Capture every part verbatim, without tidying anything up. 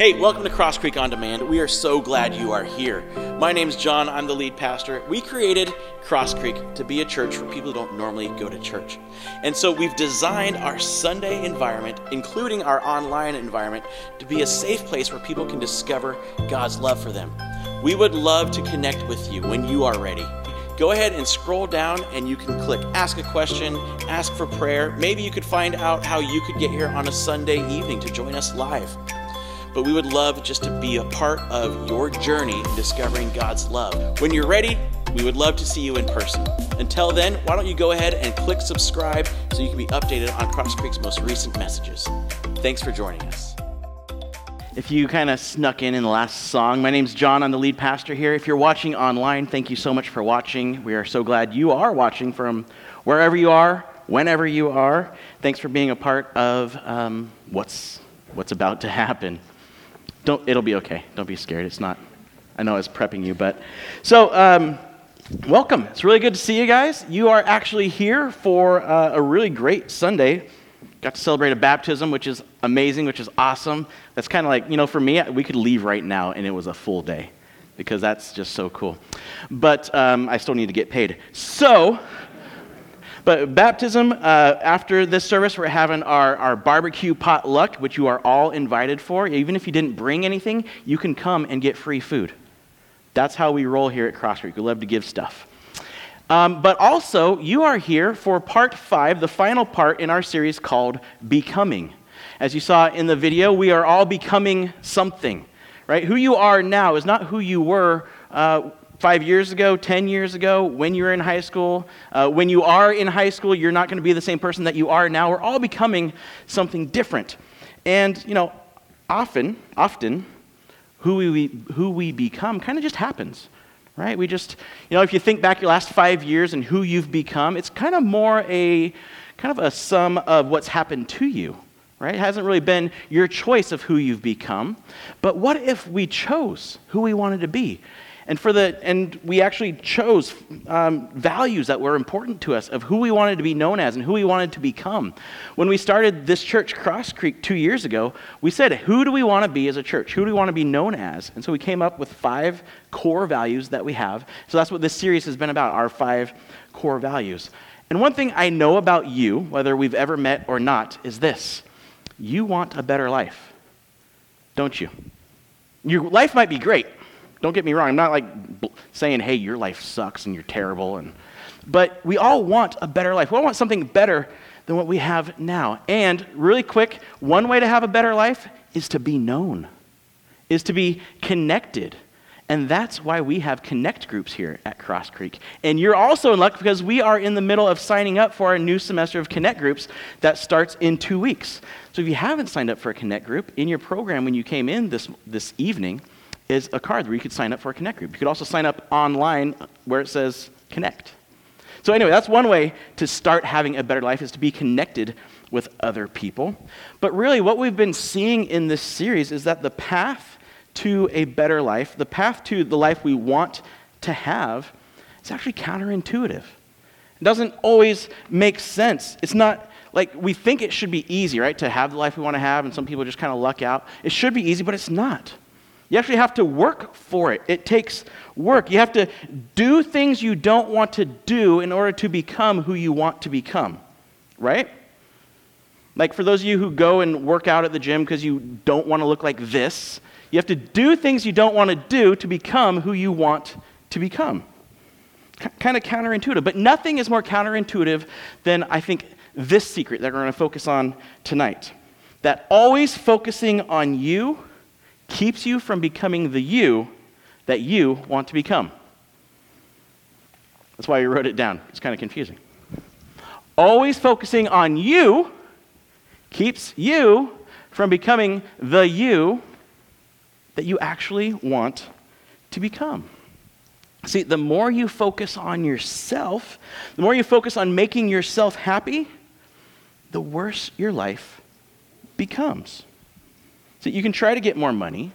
Hey, welcome to Crosscreek On Demand. We are so glad you are here. My name's John. I'm the lead pastor. We created Crosscreek to be a church for people who don't normally go to church. And so we've designed our Sunday environment, including our online environment, to be a safe place where people can discover God's love for them. We would love to connect with you when you are ready. Go ahead and scroll down and you can click ask a question, ask for prayer. Maybe you could find out how you could get here on a Sunday evening to join us live. But we would love just to be a part of your journey discovering God's love. When you're ready, we would love to see you in person. Until then, why don't you go ahead and click subscribe so you can be updated on Crosscreek's most recent messages. Thanks for joining us. If you kind of snuck in in the last song, my name's John. I'm the lead pastor here. If you're watching online, thank you so much for watching. We are so glad you are watching from wherever you are, whenever you are. Thanks for being a part of um, what's what's about to happen. Don't, it'll be okay. Don't be scared. It's not, I know I was prepping you, but. So, um, welcome. It's really good to see you guys. You are actually here for uh, a really great Sunday. Got to celebrate a baptism, which is amazing, which is awesome. That's kind of like, you know, for me, we could leave right now and it was a full day because that's just so cool. But um, I still need to get paid. So, but baptism, uh, after this service, we're having our, our barbecue potluck, which you are all invited for. Even if you didn't bring anything, you can come and get free food. That's how we roll here at Crosscreek. We love to give stuff. Um, but also, you are here for part five, the final part in our series called Becoming. As you saw in the video, we are all becoming something, right? Who you are now is not who you were uh Five years ago, ten years ago, when you were in high school. Uh, when you are in high school, you're not going to be the same person that you are now. We're all becoming something different. And, you know, often, often, who we who we become kind of just happens, right? We just, you know, if you think back your last five years and who you've become, it's kind of more a, kind of a sum of what's happened to you, right? It hasn't really been your choice of who you've become. But what if we chose who we wanted to be? And for the and we actually chose um, values that were important to us of who we wanted to be known as and who we wanted to become. When we started this church, Crosscreek, two years ago, we said, who do we want to be as a church? Who do we want to be known as? And so we came up with five core values that we have. So that's what this series has been about, our five core values. And one thing I know about you, whether we've ever met or not, is this. You want a better life, don't you? Your life might be great. Don't get me wrong, I'm not like saying, hey, your life sucks and you're terrible. And but we all want a better life. We all want something better than what we have now. And really quick, one way to have a better life is to be known, is to be connected. And that's why we have connect groups here at Crosscreek. And you're also in luck because we are in the middle of signing up for our new semester of connect groups that starts in two weeks. So if you haven't signed up for a connect group, in your program when you came in this this evening, is a card where you could sign up for a connect group. You could also sign up online where it says connect. So anyway, that's one way to start having a better life is to be connected with other people. But really what we've been seeing in this series is that the path to a better life, the path to the life we want to have, is actually counterintuitive. It doesn't always make sense. It's not like we think it should be easy, right, to have the life we want to have, and some people just kind of luck out. It should be easy, but it's not. You actually have to work for it. It takes work. You have to do things you don't want to do in order to become who you want to become, right? Like for those of you who go and work out at the gym because you don't want to look like this, you have to do things you don't want to do to become who you want to become. C- kind of counterintuitive, but nothing is more counterintuitive than, I think, this secret that we're going to focus on tonight, that always focusing on you keeps you from becoming the you that you want to become. That's why you wrote it down. It's kind of confusing. Always focusing on you keeps you from becoming the you that you actually want to become. See, the more you focus on yourself, the more you focus on making yourself happy, the worse your life becomes. So you can try to get more money,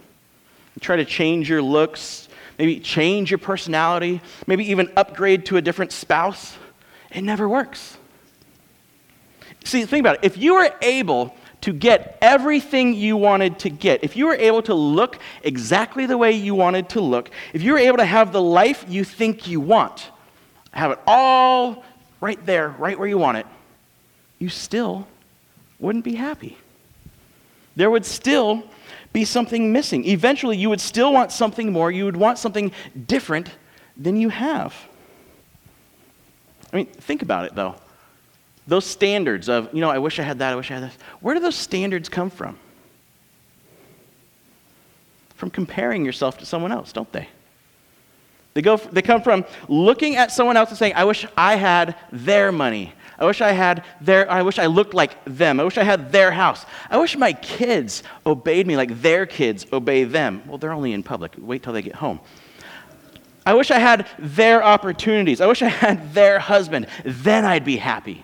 try to change your looks, maybe change your personality, maybe even upgrade to a different spouse. It never works. See, think about it. If you were able to get everything you wanted to get, if you were able to look exactly the way you wanted to look, if you were able to have the life you think you want, have it all right there, right where you want it, you still wouldn't be happy. There would still be something missing. Eventually, you would still want something more. You would want something different than you have. I mean, think about it, though. Those standards of, you know, I wish I had that, I wish I had this. Where do those standards come from? From comparing yourself to someone else, don't they? They go. They come from looking at someone else and saying, I wish I had their money. I wish I had their, I wish I looked like them. I wish I had their house. I wish my kids obeyed me like their kids obey them. Well, they're only in public. Wait till they get home. I wish I had their opportunities. I wish I had their husband. Then I'd be happy,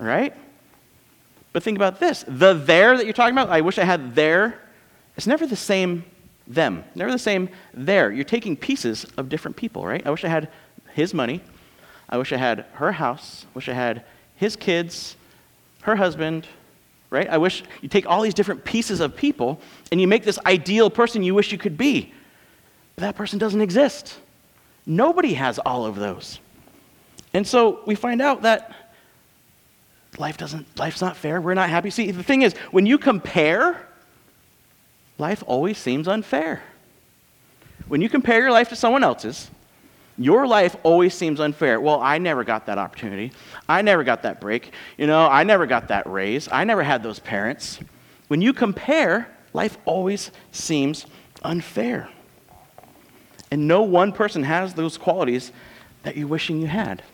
right? But think about this. The there that you're talking about, I wish I had their, it's never the same them. Never the same there. You're taking pieces of different people, right? I wish I had his money. I wish I had her house. I wish I had his kids, her husband, right? I wish you take all these different pieces of people and you make this ideal person you wish you could be. But that person doesn't exist. Nobody has all of those. And so we find out that life doesn't, life's not fair. We're not happy. See, the thing is, when you compare, life always seems unfair. When you compare your life to someone else's, your life always seems unfair. Well, I never got that opportunity. I never got that break. You know, I never got that raise. I never had those parents. When you compare, life always seems unfair. And no one person has those qualities that you're wishing you had.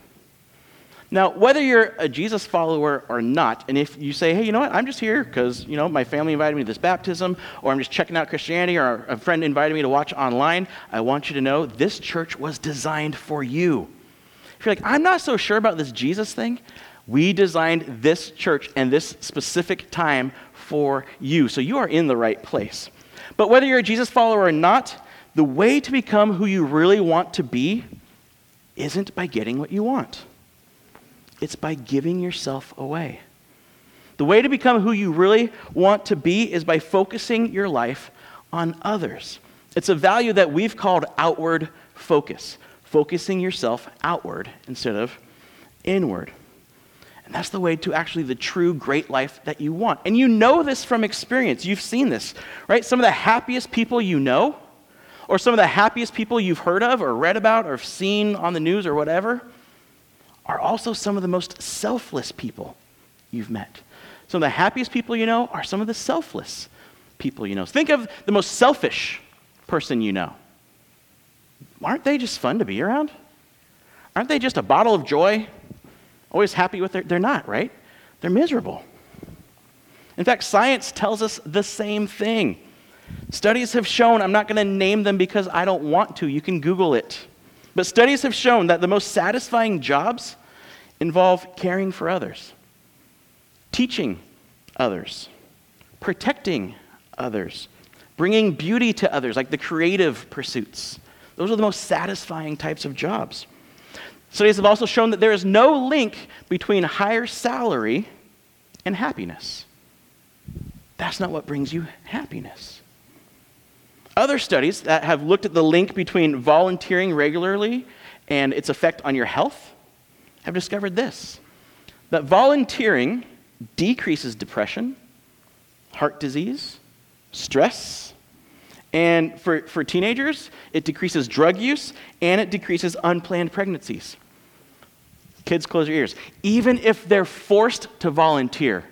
Now, whether you're a Jesus follower or not, and if you say, hey, you know what, I'm just here because, you know, my family invited me to this baptism, or I'm just checking out Christianity, or a friend invited me to watch online, I want you to know this church was designed for you. If you're like, I'm not so sure about this Jesus thing, we designed this church and this specific time for you. So you are in the right place. But whether you're a Jesus follower or not, the way to become who you really want to be isn't by getting what you want. It's by giving yourself away. The way to become who you really want to be is by focusing your life on others. It's a value that we've called outward focus, focusing yourself outward instead of inward. And that's the way to actually the true great life that you want. And you know this from experience. You've seen this, right? Some of the happiest people you know, or some of the happiest people you've heard of or read about or seen on the news or whatever, are also some of the most selfless people you've met. Some of the happiest people you know are some of the selfless people you know. Think of the most selfish person you know. Aren't they just fun to be around? Aren't they just a bottle of joy? Always happy with their, they're not, right? They're miserable. In fact, science tells us the same thing. Studies have shown, I'm not gonna name them because I don't want to, you can Google it. But studies have shown that the most satisfying jobs involve caring for others, teaching others, protecting others, bringing beauty to others, like the creative pursuits. Those are the most satisfying types of jobs. Studies have also shown that there is no link between higher salary and happiness. That's not what brings you happiness. Other studies that have looked at the link between volunteering regularly and its effect on your health have discovered this, that volunteering decreases depression, heart disease, stress, and for, for teenagers, it decreases drug use and it decreases unplanned pregnancies. Kids, close your ears. Even if they're forced to volunteer.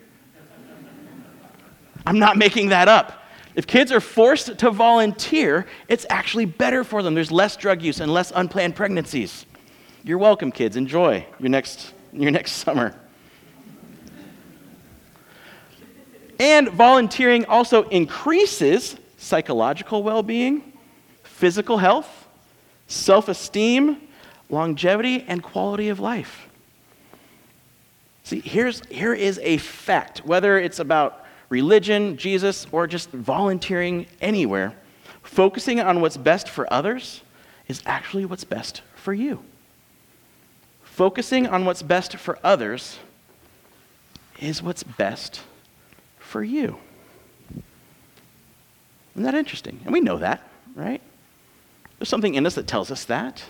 I'm not making that up. If kids are forced to volunteer, it's actually better for them. There's less drug use and less unplanned pregnancies. You're welcome, kids. Enjoy your next, your next summer. And volunteering also increases psychological well-being, physical health, self-esteem, longevity, and quality of life. See, here's, here is a fact, whether it's about religion, Jesus, or just volunteering anywhere, focusing on what's best for others is actually what's best for you. Focusing on what's best for others is what's best for you. Isn't that interesting? And we know that, right? There's something in us that tells us that.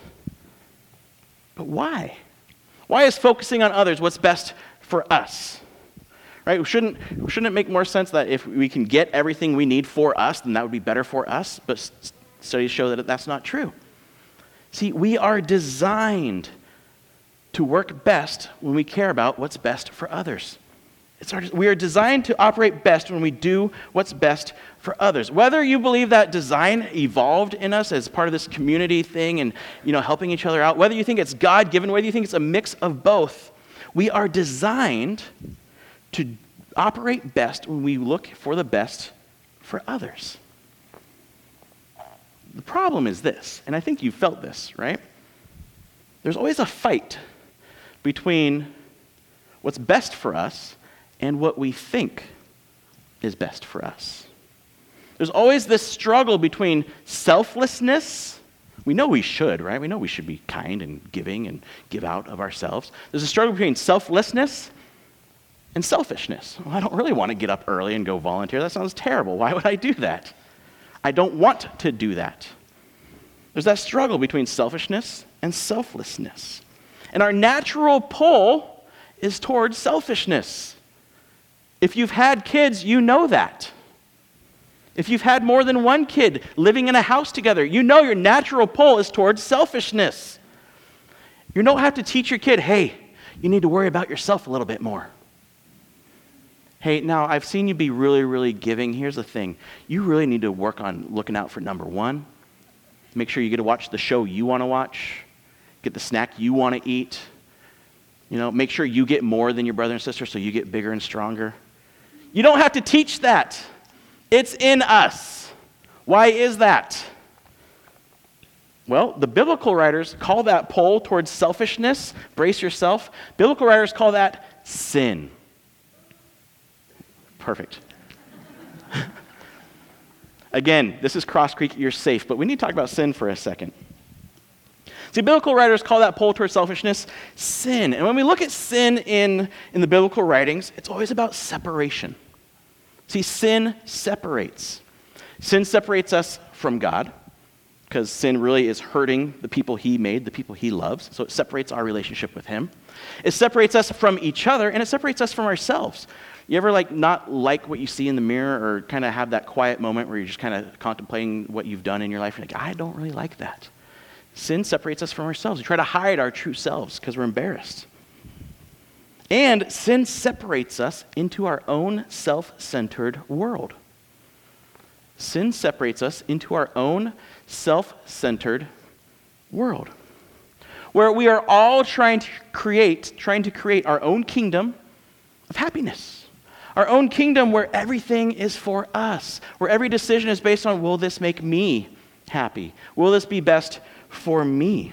But why? Why is focusing on others what's best for us? Right? Shouldn't, shouldn't it make more sense that if we can get everything we need for us, then that would be better for us? But studies show that that's not true. See, we are designed to work best when we care about what's best for others. It's our, we are designed to operate best when we do what's best for others. Whether you believe that design evolved in us as part of this community thing and, you know, helping each other out, whether you think it's God-given, whether you think it's a mix of both, we are designed to operate best when we look for the best for others. The problem is this, and I think you've felt this, right? There's always a fight between what's best for us and what we think is best for us. There's always this struggle between selflessness. We know we should, right? We know we should be kind and giving and give out of ourselves. There's a struggle between selflessness and selfishness. Well, I don't really want to get up early and go volunteer. That sounds terrible. Why would I do that? I don't want to do that. There's that struggle between selfishness and selflessness. And our natural pull is towards selfishness. If you've had kids, you know that. If you've had more than one kid living in a house together, you know your natural pull is towards selfishness. You don't have to teach your kid, hey, you need to worry about yourself a little bit more. Hey, now I've seen you be really, really giving. Here's the thing. You really need to work on looking out for number one. Make sure you get to watch the show you want to watch. Get the snack you want to eat. You know, make sure you get more than your brother and sister so you get bigger and stronger. You don't have to teach that. It's in us. Why is that? Well, the biblical writers call that pull towards selfishness. Brace yourself. Biblical writers call that sin. Perfect. Again, this is Cross Creek, you're safe, but we need to talk about sin for a second. See, biblical writers call that pull towards selfishness sin. And when we look at sin in, in the biblical writings, it's always about separation. See, sin separates. Sin separates us from God, because sin really is hurting the people he made, the people he loves. So it separates our relationship with him. It separates us from each other, and it separates us from ourselves. You ever like not like what you see in the mirror, or kind of have that quiet moment where you're just kind of contemplating what you've done in your life? You're like, I don't really like that. Sin separates us from ourselves. We try to hide our true selves because we're embarrassed. And sin separates us into our own self-centered world. Sin separates us into our own self-centered world, where we are all trying to create, trying to create our own kingdom of happiness. Our own kingdom where everything is for us, where every decision is based on, will this make me happy? Will this be best for me?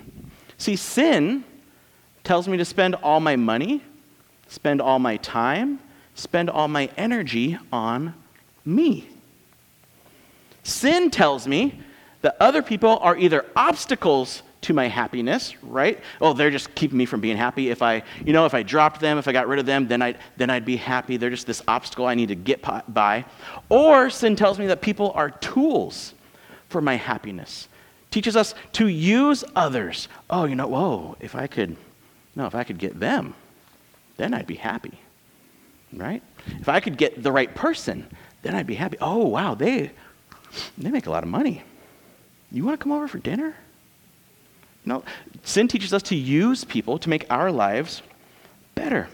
See, sin tells me to spend all my money, spend all my time, spend all my energy on me. Sin tells me that other people are either obstacles to my happiness, right? Oh, they're just keeping me from being happy. If I, you know, if I dropped them, if I got rid of them, then I'd, then I'd be happy. They're just this obstacle I need to get by. Or sin tells me that people are tools for my happiness. Teaches us to use others. Oh, you know, whoa, if I could, no, if I could get them, then I'd be happy, right? If I could get the right person, then I'd be happy. Oh, wow, they, they make a lot of money. You want to come over for dinner? No, sin teaches us to use people to make our lives better.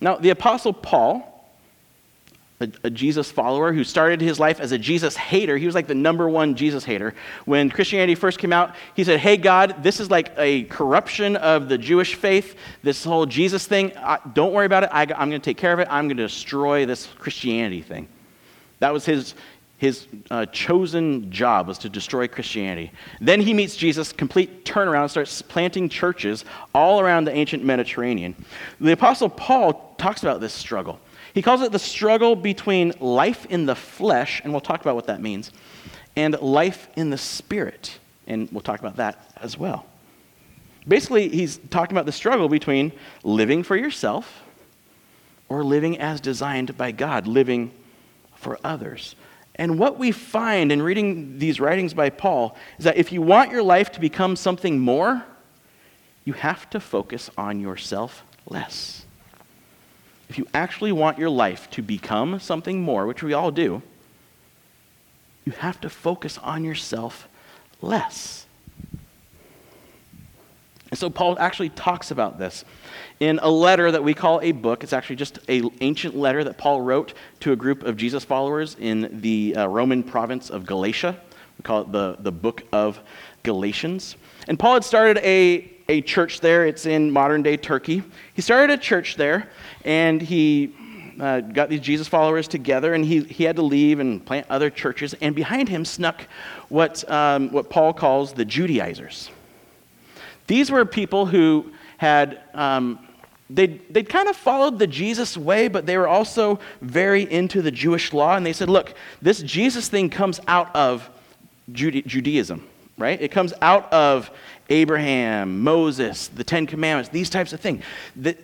Now, the Apostle Paul, a, a Jesus follower who started his life as a Jesus hater, he was like the number one Jesus hater. When Christianity first came out, he said, hey, God, this is like a corruption of the Jewish faith, this whole Jesus thing. I, don't worry about it. I, I'm going to take care of it. I'm going to destroy this Christianity thing. That was his... His uh, chosen job was to destroy Christianity. Then he meets Jesus, complete turnaround, starts planting churches all around the ancient Mediterranean. The Apostle Paul talks about this struggle. He calls it the struggle between life in the flesh, and we'll talk about what that means, and life in the spirit, and we'll talk about that as well. Basically, he's talking about the struggle between living for yourself or living as designed by God, living for others. And what we find in reading these writings by Paul is that if you want your life to become something more, you have to focus on yourself less. If you actually want your life to become something more, which we all do, you have to focus on yourself less. And so Paul actually talks about this in a letter that we call a book. It's actually just an ancient letter that Paul wrote to a group of Jesus followers in the uh, Roman province of Galatia. We call it the, the Book of Galatians. And Paul had started a, a church there. It's in modern-day Turkey. He started a church there, and he uh, got these Jesus followers together, and he, he had to leave and plant other churches. And behind him snuck what um, what Paul calls the Judaizers. These were people who had, um, they'd, they'd kind of followed the Jesus way, but they were also very into the Jewish law. And they said, look, this Jesus thing comes out of Juda- Judaism, right? It comes out of Abraham, Moses, the Ten Commandments, these types of things. The,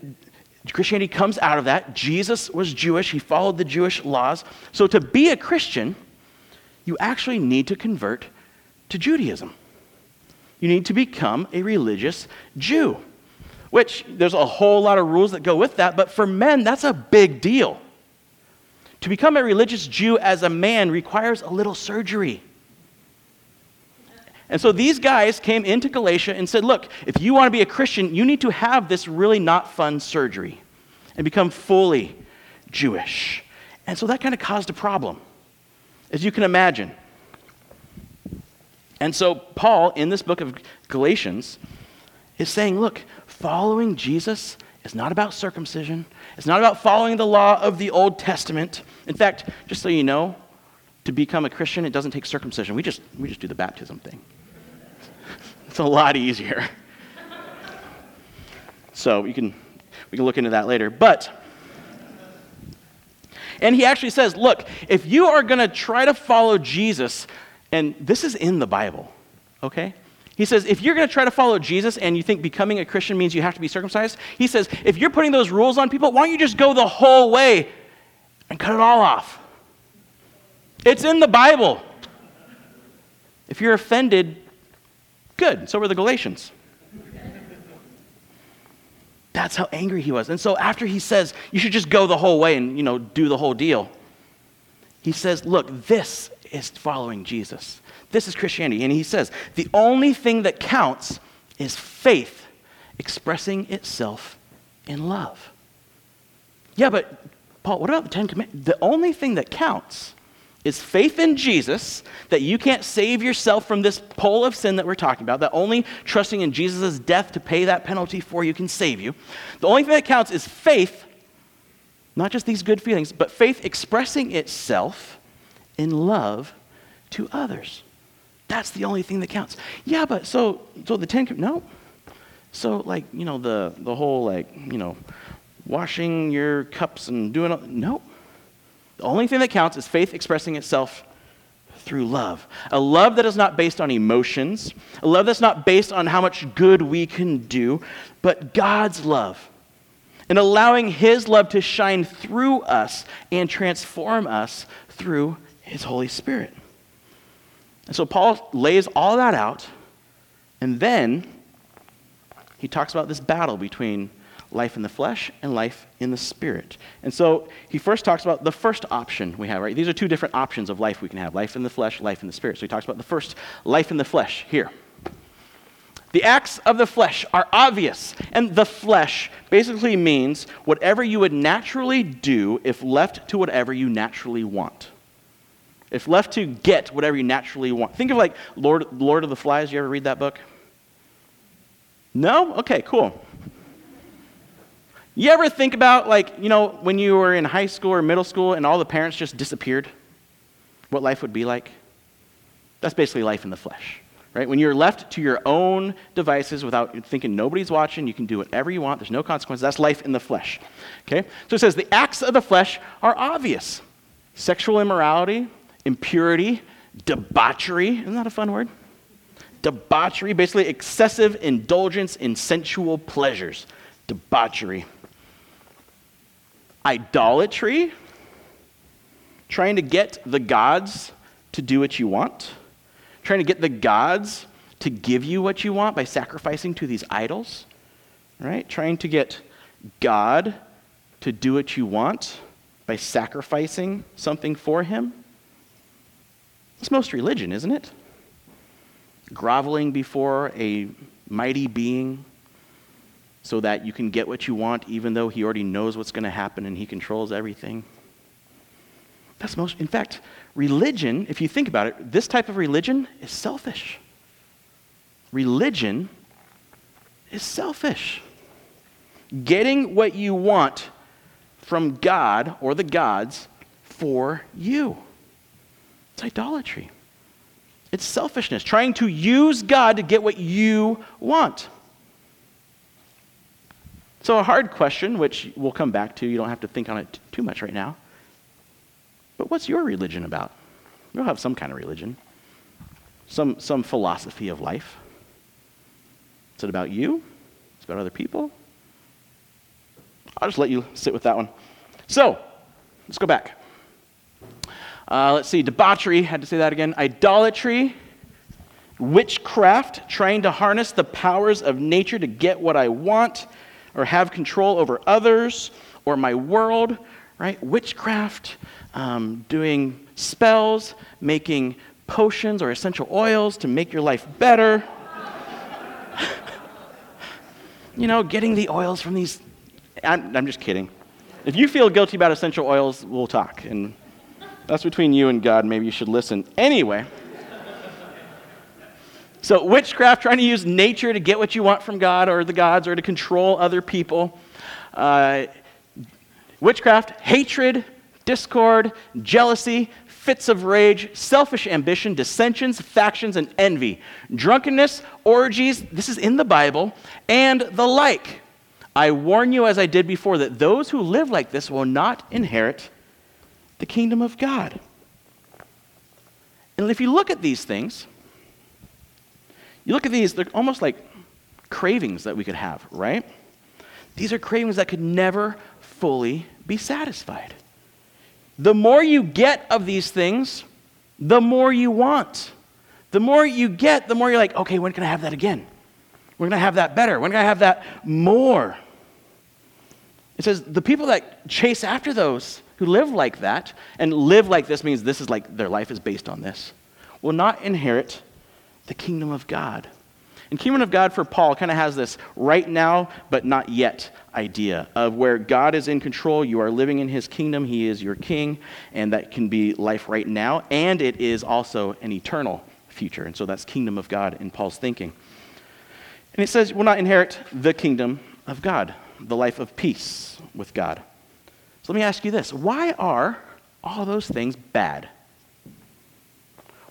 Christianity comes out of that. Jesus was Jewish. He followed the Jewish laws. So to be a Christian, you actually need to convert to Judaism. You need to become a religious Jew, which there's a whole lot of rules that go with that, but for men, that's a big deal. To become a religious Jew as a man requires a little surgery. And so these guys came into Galatia and said, look, if you want to be a Christian, you need to have this really not fun surgery and become fully Jewish. And so that kind of caused a problem, as you can imagine. And so Paul, in this book of Galatians, is saying, look, following Jesus is not about circumcision. It's not about following the law of the Old Testament. In fact, just so you know, to become a Christian, it doesn't take circumcision. We just we just do the baptism thing. It's a lot easier. So you can we can look into that later. But and he actually says, look, if you are going to try to follow Jesus, and this is in the Bible, okay? He says, if you're going to try to follow Jesus and you think becoming a Christian means you have to be circumcised, he says, if you're putting those rules on people, why don't you just go the whole way and cut it all off? It's in the Bible. If you're offended, good. So were the Galatians. That's how angry he was. And so after he says, you should just go the whole way and, you know, do the whole deal, he says, look, this is following Jesus. This is Christianity. And he says, the only thing that counts is faith expressing itself in love. Yeah, but Paul, what about the Ten Commandments? The only thing that counts is faith in Jesus, that you can't save yourself from this pole of sin that we're talking about, that only trusting in Jesus' death to pay that penalty for you can save you. The only thing that counts is faith, not just these good feelings, but faith expressing itself in love to others. That's the only thing that counts. Yeah, but so so the Ten no. So like, you know, the the whole like, you know, washing your cups and doing all, no. The only thing that counts is faith expressing itself through love. A love that is not based on emotions, a love that's not based on how much good we can do, but God's love. And allowing his love to shine through us and transform us through His Holy Spirit. And so Paul lays all that out, and then he talks about this battle between life in the flesh and life in the spirit. And so he first talks about the first option we have, right? These are two different options of life we can have, life in the flesh, life in the spirit. So he talks about the first, life in the flesh, here. The acts of the flesh are obvious, and the flesh basically means whatever you would naturally do if left to whatever you naturally want. If left to get whatever you naturally want. Think of like Lord, Lord of the Flies. You ever read that book? No? Okay, cool. You ever think about like, you know, when you were in high school or middle school and all the parents just disappeared? What life would be like? That's basically life in the flesh, right? When you're left to your own devices without thinking nobody's watching, you can do whatever you want. There's no consequences. That's life in the flesh, okay? So it says the acts of the flesh are obvious. Sexual immorality, impurity, debauchery, isn't that a fun word? Debauchery, basically excessive indulgence in sensual pleasures. Debauchery. idolatry, trying to get the gods to do what you want, trying to get the gods to give you what you want by sacrificing to these idols, right? Trying to get God to do what you want by sacrificing something for him. It's most religion, isn't it? Groveling before a mighty being so that you can get what you want even though he already knows what's going to happen and he controls everything. That's most, in fact, religion, if you think about it, this type of religion is selfish. Religion is selfish. Getting what you want from God or the gods for you. It's idolatry. It's selfishness, trying to use God to get what you want. So a hard question, which we'll come back to, you don't have to think on it t- too much right now, but what's your religion about? You'll have some kind of religion, some, some philosophy of life. Is it about you? Is it about other people? I'll just let you sit with that one. So, let's go back. Uh, let's see, debauchery, had to say that again. Idolatry, witchcraft, trying to harness the powers of nature to get what I want or have control over others or my world, right? Witchcraft, um, doing spells, making potions or essential oils to make your life better. You know, getting the oils from these, I'm, I'm just kidding. If you feel guilty about essential oils, we'll talk, and that's between you and God. Maybe you should listen. Anyway. So witchcraft, trying to use nature to get what you want from God or the gods or to control other people. Uh, witchcraft, hatred, discord, jealousy, fits of rage, selfish ambition, dissensions, factions, and envy. Drunkenness, orgies, this is in the Bible, and the like. I warn you as I did before that those who live like this will not inherit the kingdom of God. And if you look at these things, you look at these, they're almost like cravings that we could have, right? These are cravings that could never fully be satisfied. The more you get of these things, the more you want. The more you get, the more you're like, okay, when can I have that again? When can I have that better? When can I have that more? It says the people that chase after those who live like that, and live like this means this is like their life is based on this, will not inherit the kingdom of God. And kingdom of God for Paul kind of has this right now but not yet idea of where God is in control, you are living in his kingdom, he is your king, and that can be life right now, and it is also an eternal future. And so that's kingdom of God in Paul's thinking. And it says, will not inherit the kingdom of God, the life of peace with God. Let me ask you this. Why are all those things bad?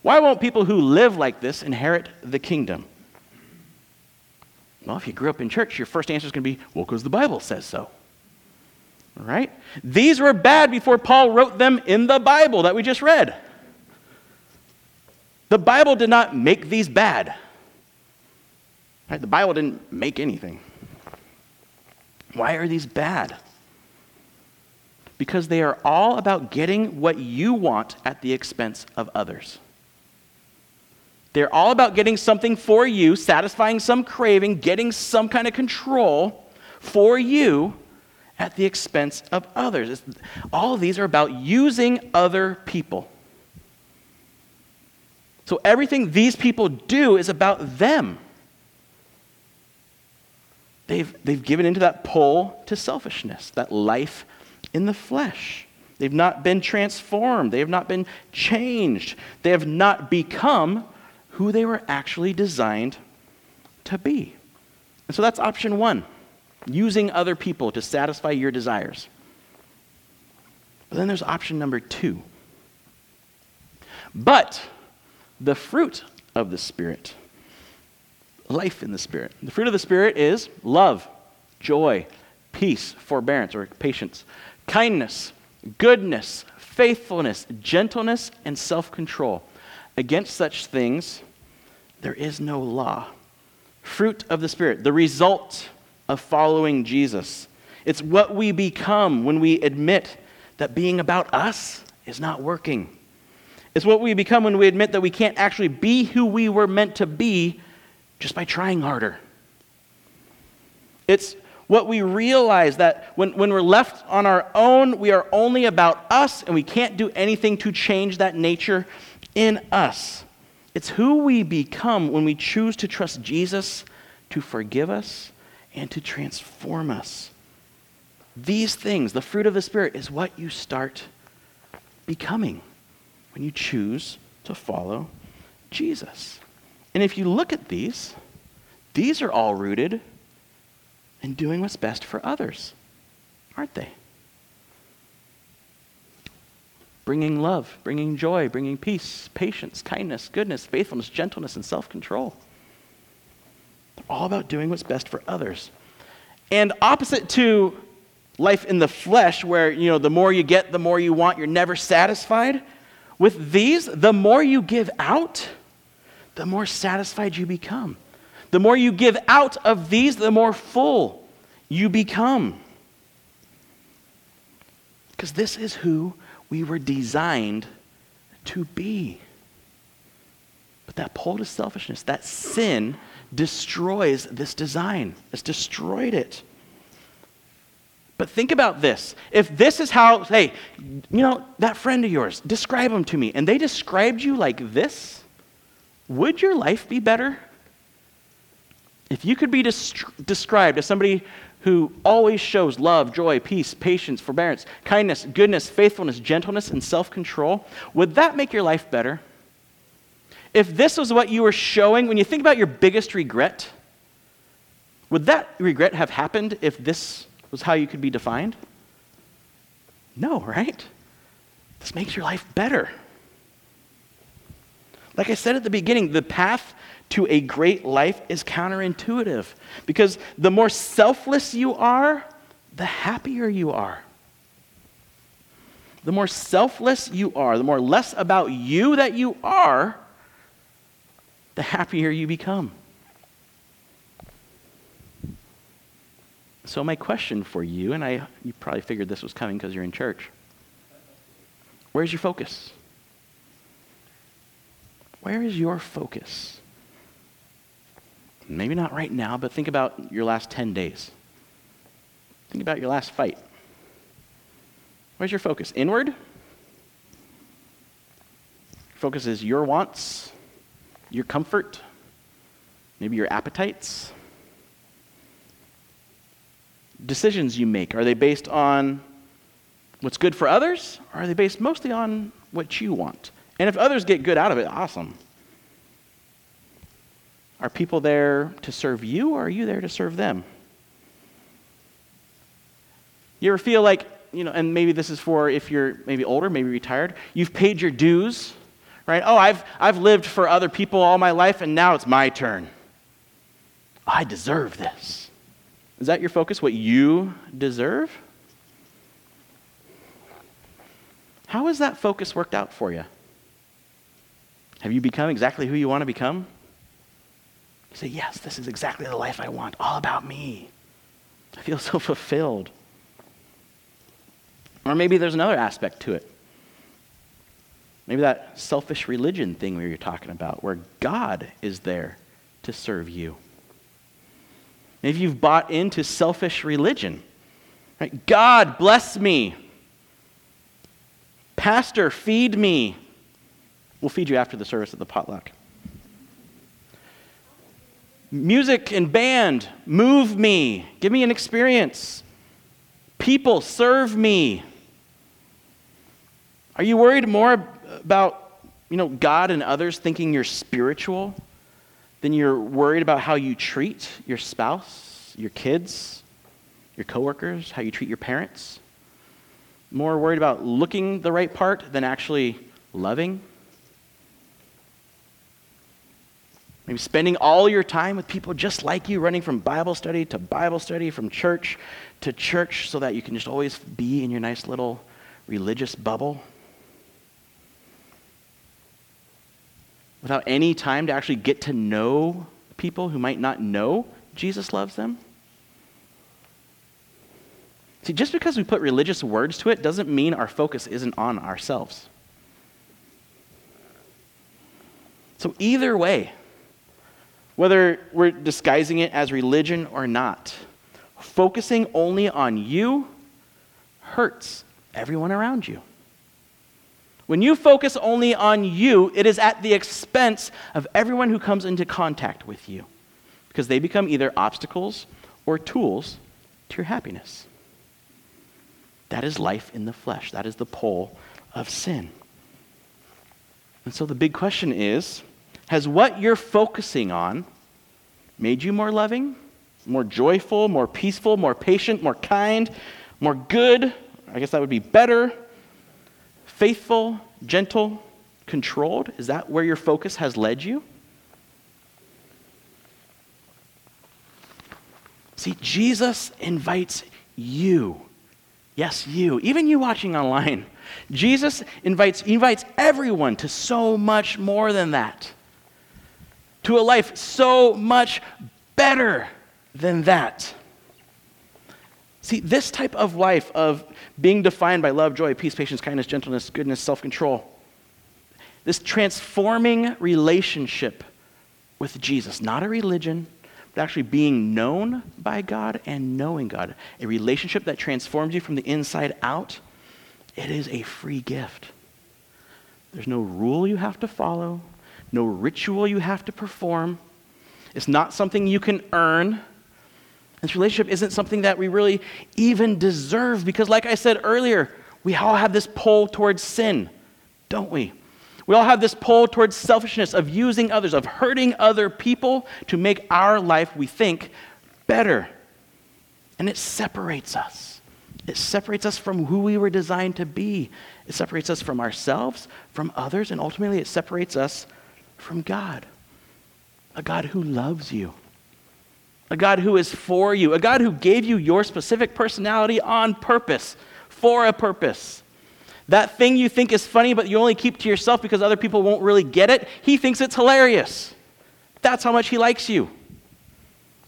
Why won't people who live like this inherit the kingdom? Well, if you grew up in church, your first answer is going to be, well, because the Bible says so. All right? These were bad before Paul wrote them in the Bible that we just read. The Bible did not make these bad. Right? The Bible didn't make anything. Why are these bad? Because they are all about getting what you want at the expense of others. They're all about getting something for you, satisfying some craving, getting some kind of control for you at the expense of others. It's, all of these are about using other people. So everything these people do is about them. They've, they've given into that pull to selfishness, that life in the flesh. They've not been transformed. They have not been changed. They have not become who they were actually designed to be. And so that's option one, using other people to satisfy your desires. But then there's option number two. But the fruit of the Spirit, life in the Spirit, the fruit of the Spirit is love, joy, peace, forbearance or patience, kindness, goodness, faithfulness, gentleness, and self-control. Against such things, there is no law. Fruit of the Spirit, the result of following Jesus, It's what we become when we admit that being about us is not working. It's what we become when we admit that we can't actually be who we were meant to be just by trying harder. It's what we realize that when, when we're left on our own, we are only about us and we can't do anything to change that nature in us. It's who we become when we choose to trust Jesus to forgive us and to transform us. These things, the fruit of the Spirit, is what you start becoming when you choose to follow Jesus. And if you look at these, these are all rooted in doing what's best for others, aren't they? Bringing love, bringing joy, bringing peace, patience, kindness, goodness, faithfulness, gentleness, and self-control. They're all about doing what's best for others. And opposite to life in the flesh, where, you know, the more you get, the more you want, you're never satisfied. With these, the more you give out, the more satisfied you become. The more you give out of these, the more full you become. Because this is who we were designed to be. But that pull to selfishness, that sin, destroys this design. It's destroyed it. But think about this. If this is how, hey, you know, that friend of yours, describe them to me, and they described you like this, would your life be better? If you could be dest- described as somebody who always shows love, joy, peace, patience, forbearance, kindness, goodness, faithfulness, gentleness, and self-control, would that make your life better? If this was what you were showing, when you think about your biggest regret, would that regret have happened if this was how you could be defined? No, right? This makes your life better. Like I said at the beginning, the path to a great life is counterintuitive, because the more selfless you are, the happier you are. The more selfless you are, the more less about you that you are, the happier you become. So my question for you, and I you probably figured this was coming because you're in church. Where's your focus? Where is your focus? Maybe not right now, but think about your last ten days. Think about your last fight. Where's your focus? Inward? Your focus is your wants, your comfort, maybe your appetites. Decisions you make, are they based on what's good for others, or are they based mostly on what you want? And if others get good out of it, awesome. Are people there to serve you, or are you there to serve them? You ever feel like, you know, and maybe this is for if you're maybe older, maybe retired, you've paid your dues, right? Oh, I've I've lived for other people all my life, and now it's my turn. I deserve this. Is that your focus, what you deserve? How has that focus worked out for you? Have you become exactly who you want to become? You say, yes, this is exactly the life I want, all about me. I feel so fulfilled. Or maybe there's another aspect to it. Maybe that selfish religion thing we were talking about, where God is there to serve you. If you've bought into selfish religion, right? God bless me. Pastor, feed me. We'll feed you after the service at the potluck. Music and band, move me. Give me an experience. People, serve me. Are you worried more about, you know, God and others thinking you're spiritual then you're worried about how you treat your spouse, your kids, your coworkers, how you treat your parents? More worried about looking the right part than actually loving? Maybe spending all your time with people just like you, running from Bible study to Bible study, from church to church, so that you can just always be in your nice little religious bubble, without any time to actually get to know people who might not know Jesus loves them? See, just because we put religious words to it doesn't mean our focus isn't on ourselves. So either way, whether we're disguising it as religion or not, focusing only on you hurts everyone around you. When you focus only on you, it is at the expense of everyone who comes into contact with you, because they become either obstacles or tools to your happiness. That is life in the flesh. That is the pull of sin. And so the big question is, has what you're focusing on made you more loving, more joyful, more peaceful, more patient, more kind, more good? I guess that would be better. Faithful, gentle, controlled? Is that where your focus has led you? See, Jesus invites you. Yes, you. Even you watching online. Jesus invites, invites everyone to so much more than that. To a life so much better than that. See, this type of life of being defined by love, joy, peace, patience, kindness, gentleness, goodness, self-control, this transforming relationship with Jesus, not a religion, but actually being known by God and knowing God, a relationship that transforms you from the inside out, it is a free gift. There's no rule you have to follow, no ritual you have to perform. It's not something you can earn. This relationship isn't something that we really even deserve, because like I said earlier, we all have this pull towards sin, don't we? We all have this pull towards selfishness, of using others, of hurting other people to make our life, we think, better. And it separates us. It separates us from who we were designed to be. It separates us from ourselves, from others, and ultimately it separates us from God, a God who loves you. A God who is for you, a God who gave you your specific personality on purpose, for a purpose. That thing you think is funny, but you only keep to yourself because other people won't really get it, he thinks it's hilarious. That's how much he likes you.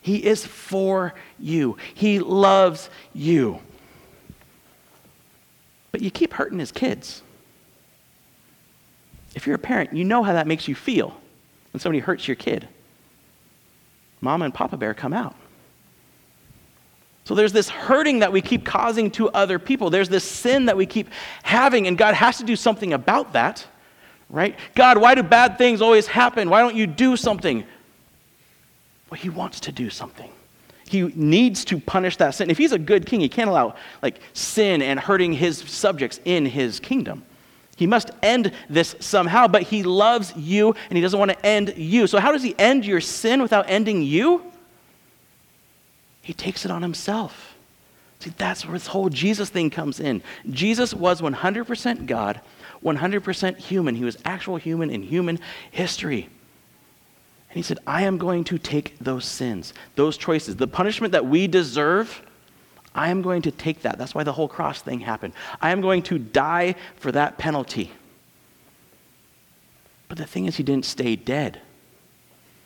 He is for you. He loves you. But you keep hurting his kids. If you're a parent, you know how that makes you feel when somebody hurts your kid. Mama and Papa Bear come out. So there's this hurting that we keep causing to other people. There's this sin that we keep having, and God has to do something about that, right? God, why do bad things always happen? Why don't you do something? Well, he wants to do something. He needs to punish that sin. If he's a good king, he can't allow like sin and hurting his subjects in his kingdom. He must end this somehow, but he loves you and he doesn't want to end you. So how does he end your sin without ending you? He takes it on himself. See, that's where this whole Jesus thing comes in. Jesus was one hundred percent God, one hundred percent human. He was actual human in human history. And he said, I am going to take those sins, those choices, the punishment that we deserve, I am going to take that. That's why the whole cross thing happened. I am going to die for that penalty. But the thing is, he didn't stay dead.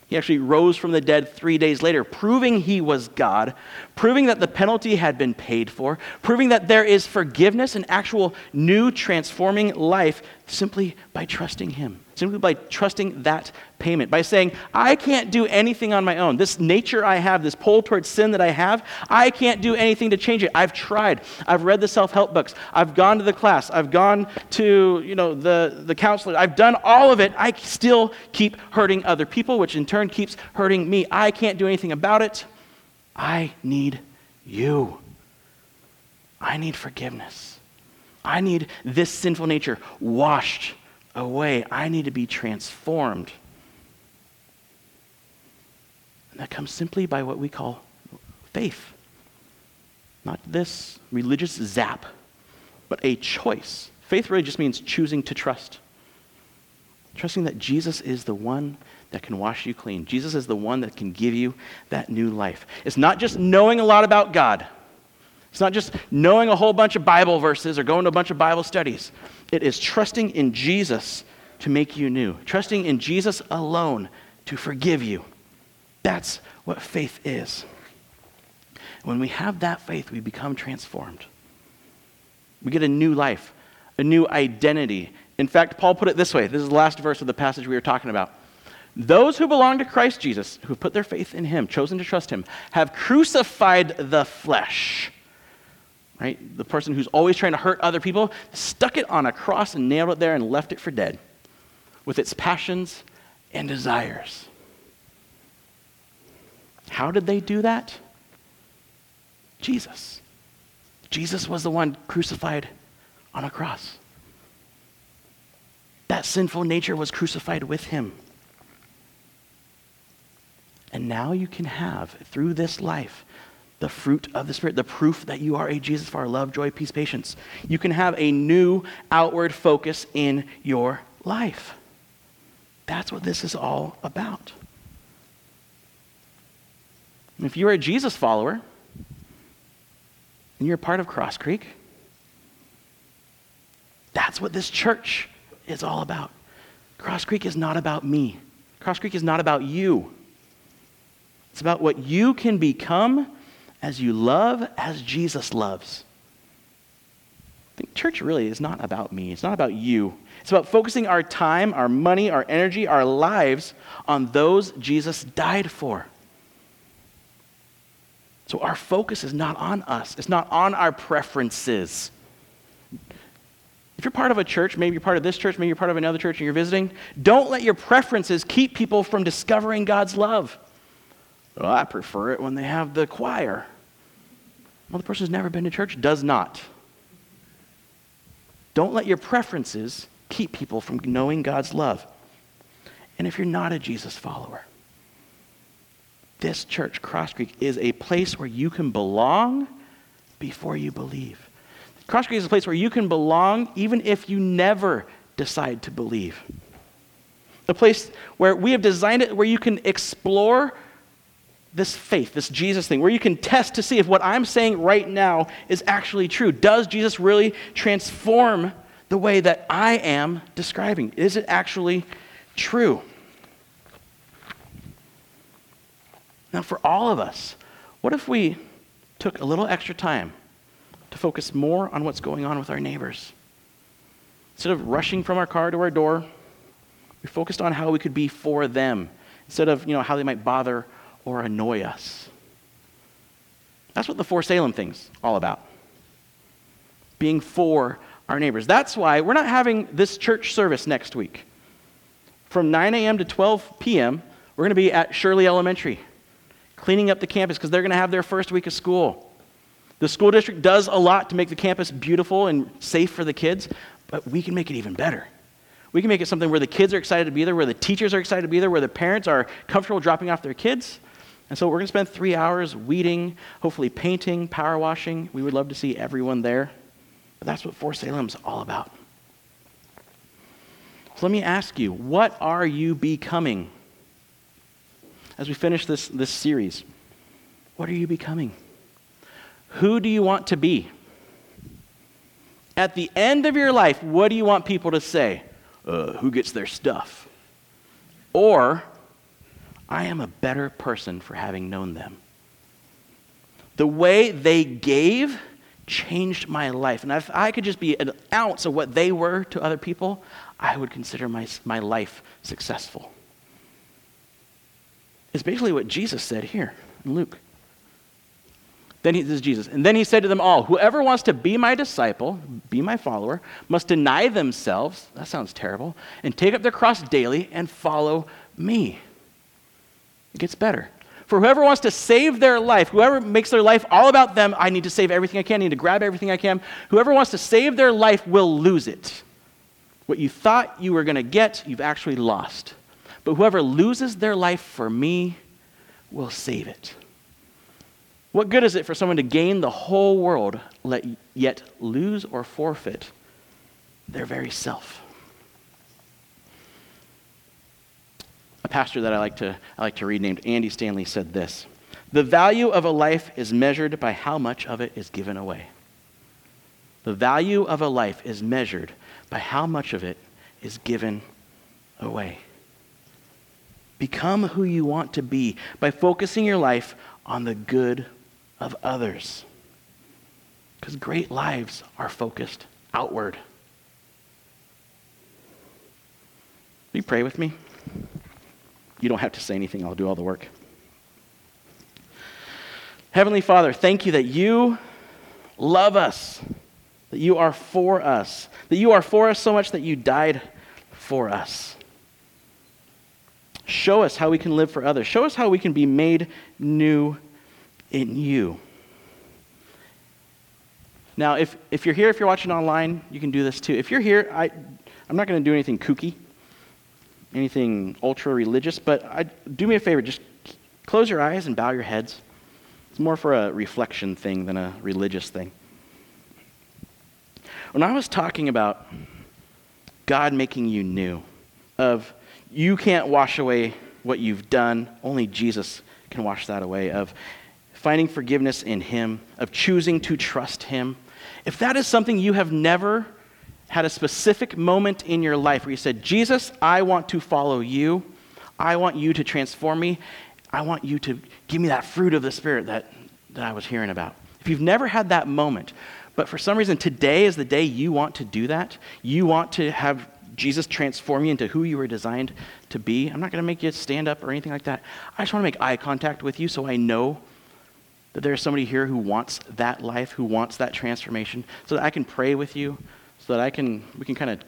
He actually rose from the dead three days later, proving he was God, proving that the penalty had been paid for, proving that there is forgiveness and actual new transforming life simply by trusting him, simply by trusting that payment, by saying, I can't do anything on my own. This nature I have, this pull towards sin that I have, I can't do anything to change it. I've tried. I've read the self-help books. I've gone to the class. I've gone to, you know, the, the counselor. I've done all of it. I still keep hurting other people, which in turn keeps hurting me. I can't do anything about it. I need you. I need forgiveness. I need this sinful nature washed away. I need to be transformed. And that comes simply by what we call faith. Not this religious zap, but a choice. Faith really just means choosing to trust. Trusting that Jesus is the one that can wash you clean. Jesus is the one that can give you that new life. It's not just knowing a lot about God. It's not just knowing a whole bunch of Bible verses or going to a bunch of Bible studies. It is trusting in Jesus to make you new. Trusting in Jesus alone to forgive you. That's what faith is. When we have that faith, we become transformed. We get a new life, a new identity. In fact, Paul put it this way. This is the last verse of the passage we were talking about. Those who belong to Christ Jesus, who have put their faith in him, chosen to trust him, have crucified the flesh. Right? The person who's always trying to hurt other people stuck it on a cross and nailed it there and left it for dead with its passions and desires. How did they do that? Jesus. Jesus was the one crucified on a cross. That sinful nature was crucified with him. And now you can have, through this life, the fruit of the Spirit, the proof that you are a Jesus for our love, joy, peace, patience. You can have a new outward focus in your life. That's what this is all about. And if you're a Jesus follower, and you're a part of Cross Creek, that's what this church is all about. Cross Creek is not about me. Cross Creek is not about you. It's about what you can become as you love as Jesus loves. I think church really is not about me. It's not about you. It's about focusing our time, our money, our energy, our lives on those Jesus died for. So our focus is not on us. It's not on our preferences. If you're part of a church, maybe you're part of this church, maybe you're part of another church and you're visiting, don't let your preferences keep people from discovering God's love. Well, I prefer it when they have the choir. Well, the person who's never been to church does not. Don't let your preferences keep people from knowing God's love. And if you're not a Jesus follower, this church, Cross Creek, is a place where you can belong before you believe. Cross Creek is a place where you can belong even if you never decide to believe. A place where we have designed it where you can explore this faith, this Jesus thing, where you can test to see if what I'm saying right now is actually true. Does Jesus really transform the way that I am describing? Is it actually true? Now, for all of us, what if we took a little extra time to focus more on what's going on with our neighbors? Instead of rushing from our car to our door, we focused on how we could be for them instead of, you know, how they might bother or annoy us. That's what the For Salem thing's all about. Being for our neighbors. That's why we're not having this church service next week. From nine a.m. to twelve p.m., we're going to be at Shirley Elementary, cleaning up the campus because they're going to have their first week of school. The school district does a lot to make the campus beautiful and safe for the kids, but we can make it even better. We can make it something where the kids are excited to be there, where the teachers are excited to be there, where the parents are comfortable dropping off their kids. And so we're going to spend three hours weeding, hopefully painting, power washing. We would love to see everyone there. But that's what For Salem's all about. So let me ask you, what are you becoming? As we finish this, this series, what are you becoming? Who do you want to be? At the end of your life, what do you want people to say? Uh, who gets their stuff? Or, I am a better person for having known them. The way they gave changed my life. And if I could just be an ounce of what they were to other people, I would consider my, my life successful. It's basically what Jesus said here in Luke. Then he, this is Jesus. And then he said to them all, whoever wants to be my disciple, be my follower, must deny themselves, that sounds terrible, and take up their cross daily and follow me. It gets better. For whoever wants to save their life, whoever makes their life all about them, I need to save everything I can, I need to grab everything I can. Whoever wants to save their life will lose it. What you thought you were going to get, you've actually lost. But whoever loses their life for me will save it. What good is it for someone to gain the whole world, yet lose or forfeit their very self? A pastor that I like to, I like to read named Andy Stanley said this: the value of a life is measured by how much of it is given away. The value of a life is measured by how much of it is given away. Become who you want to be by focusing your life on the good of others. Because great lives are focused outward. Will you pray with me? You don't have to say anything. I'll do all the work. Heavenly Father, thank you that you love us, that you are for us, that you are for us so much that you died for us. Show us how we can live for others. Show us how we can be made new in you. Now, if, if you're here, if you're watching online, you can do this too. If you're here, I, I'm not going to do anything kooky, anything ultra-religious, but I, do me a favor, just close your eyes and bow your heads. It's more for a reflection thing than a religious thing. When I was talking about God making you new, of you can't wash away what you've done, only Jesus can wash that away, of finding forgiveness in him, of choosing to trust him, if that is something you have never had a specific moment in your life where you said, Jesus, I want to follow you. I want you to transform me. I want you to give me that fruit of the Spirit that, that I was hearing about. If you've never had that moment, but for some reason today is the day you want to do that, you want to have Jesus transform you into who you were designed to be, I'm not going to make you stand up or anything like that. I just want to make eye contact with you so I know that there's somebody here who wants that life, who wants that transformation, so that I can pray with you, so that I can we can kind of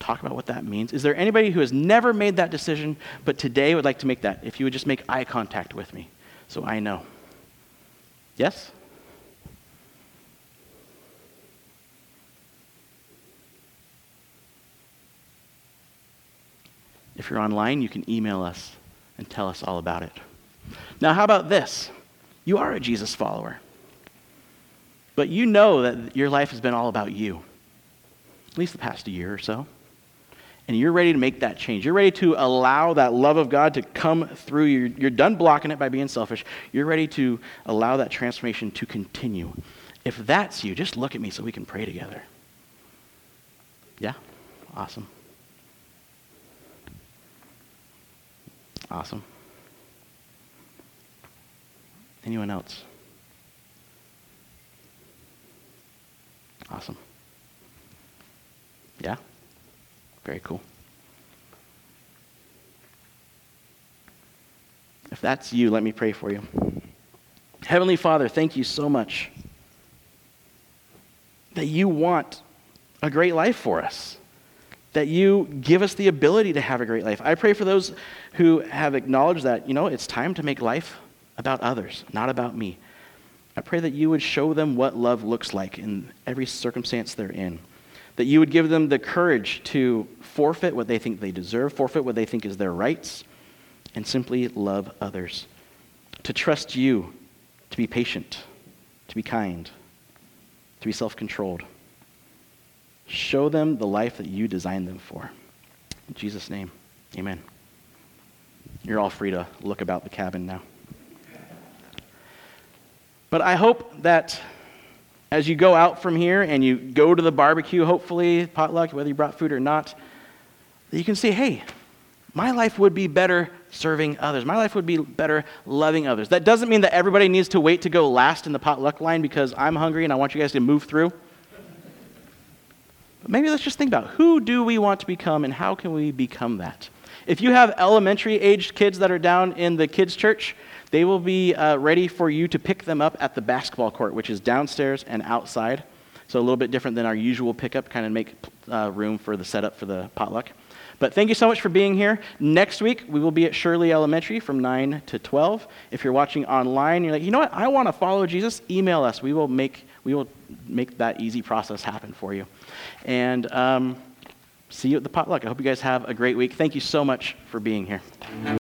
talk about what that means. Is there anybody who has never made that decision, but today would like to make that? If you would just make eye contact with me so I know. Yes? If you're online, you can email us and tell us all about it. Now, how about this? You are a Jesus follower, but you know that your life has been all about you, at least the past year or so. And you're ready to make that change. You're ready to allow that love of God to come through you. You're, you're done blocking it by being selfish. You're ready to allow that transformation to continue. If that's you, just look at me so we can pray together. Yeah? Awesome. Awesome. Anyone else? Awesome. Yeah? Very cool. If that's you, let me pray for you. Heavenly Father, thank you so much that you want a great life for us, that you give us the ability to have a great life. I pray for those who have acknowledged that, you know, it's time to make life about others, not about me. I pray that you would show them what love looks like in every circumstance they're in, that you would give them the courage to forfeit what they think they deserve, forfeit what they think is their rights, and simply love others, to trust you, to be patient, to be kind, to be self-controlled. Show them the life that you designed them for. In Jesus' name, amen. You're all free to look about the cabin now. But I hope that as you go out from here and you go to the barbecue, hopefully, potluck, whether you brought food or not, that you can see, hey, my life would be better serving others. My life would be better loving others. That doesn't mean that everybody needs to wait to go last in the potluck line because I'm hungry and I want you guys to move through. But maybe let's just think about who do we want to become and how can we become that? If you have elementary-aged kids that are down in the kids' church, they will be uh, ready for you to pick them up at the basketball court, which is downstairs and outside. So a little bit different than our usual pickup, kind of make uh, room for the setup for the potluck. But thank you so much for being here. Next week, we will be at Shirley Elementary from nine to twelve. If you're watching online, you're like, you know what? I want to follow Jesus. Email us. We will make we will make that easy process happen for you. And um, see you at the potluck. I hope you guys have a great week. Thank you so much for being here.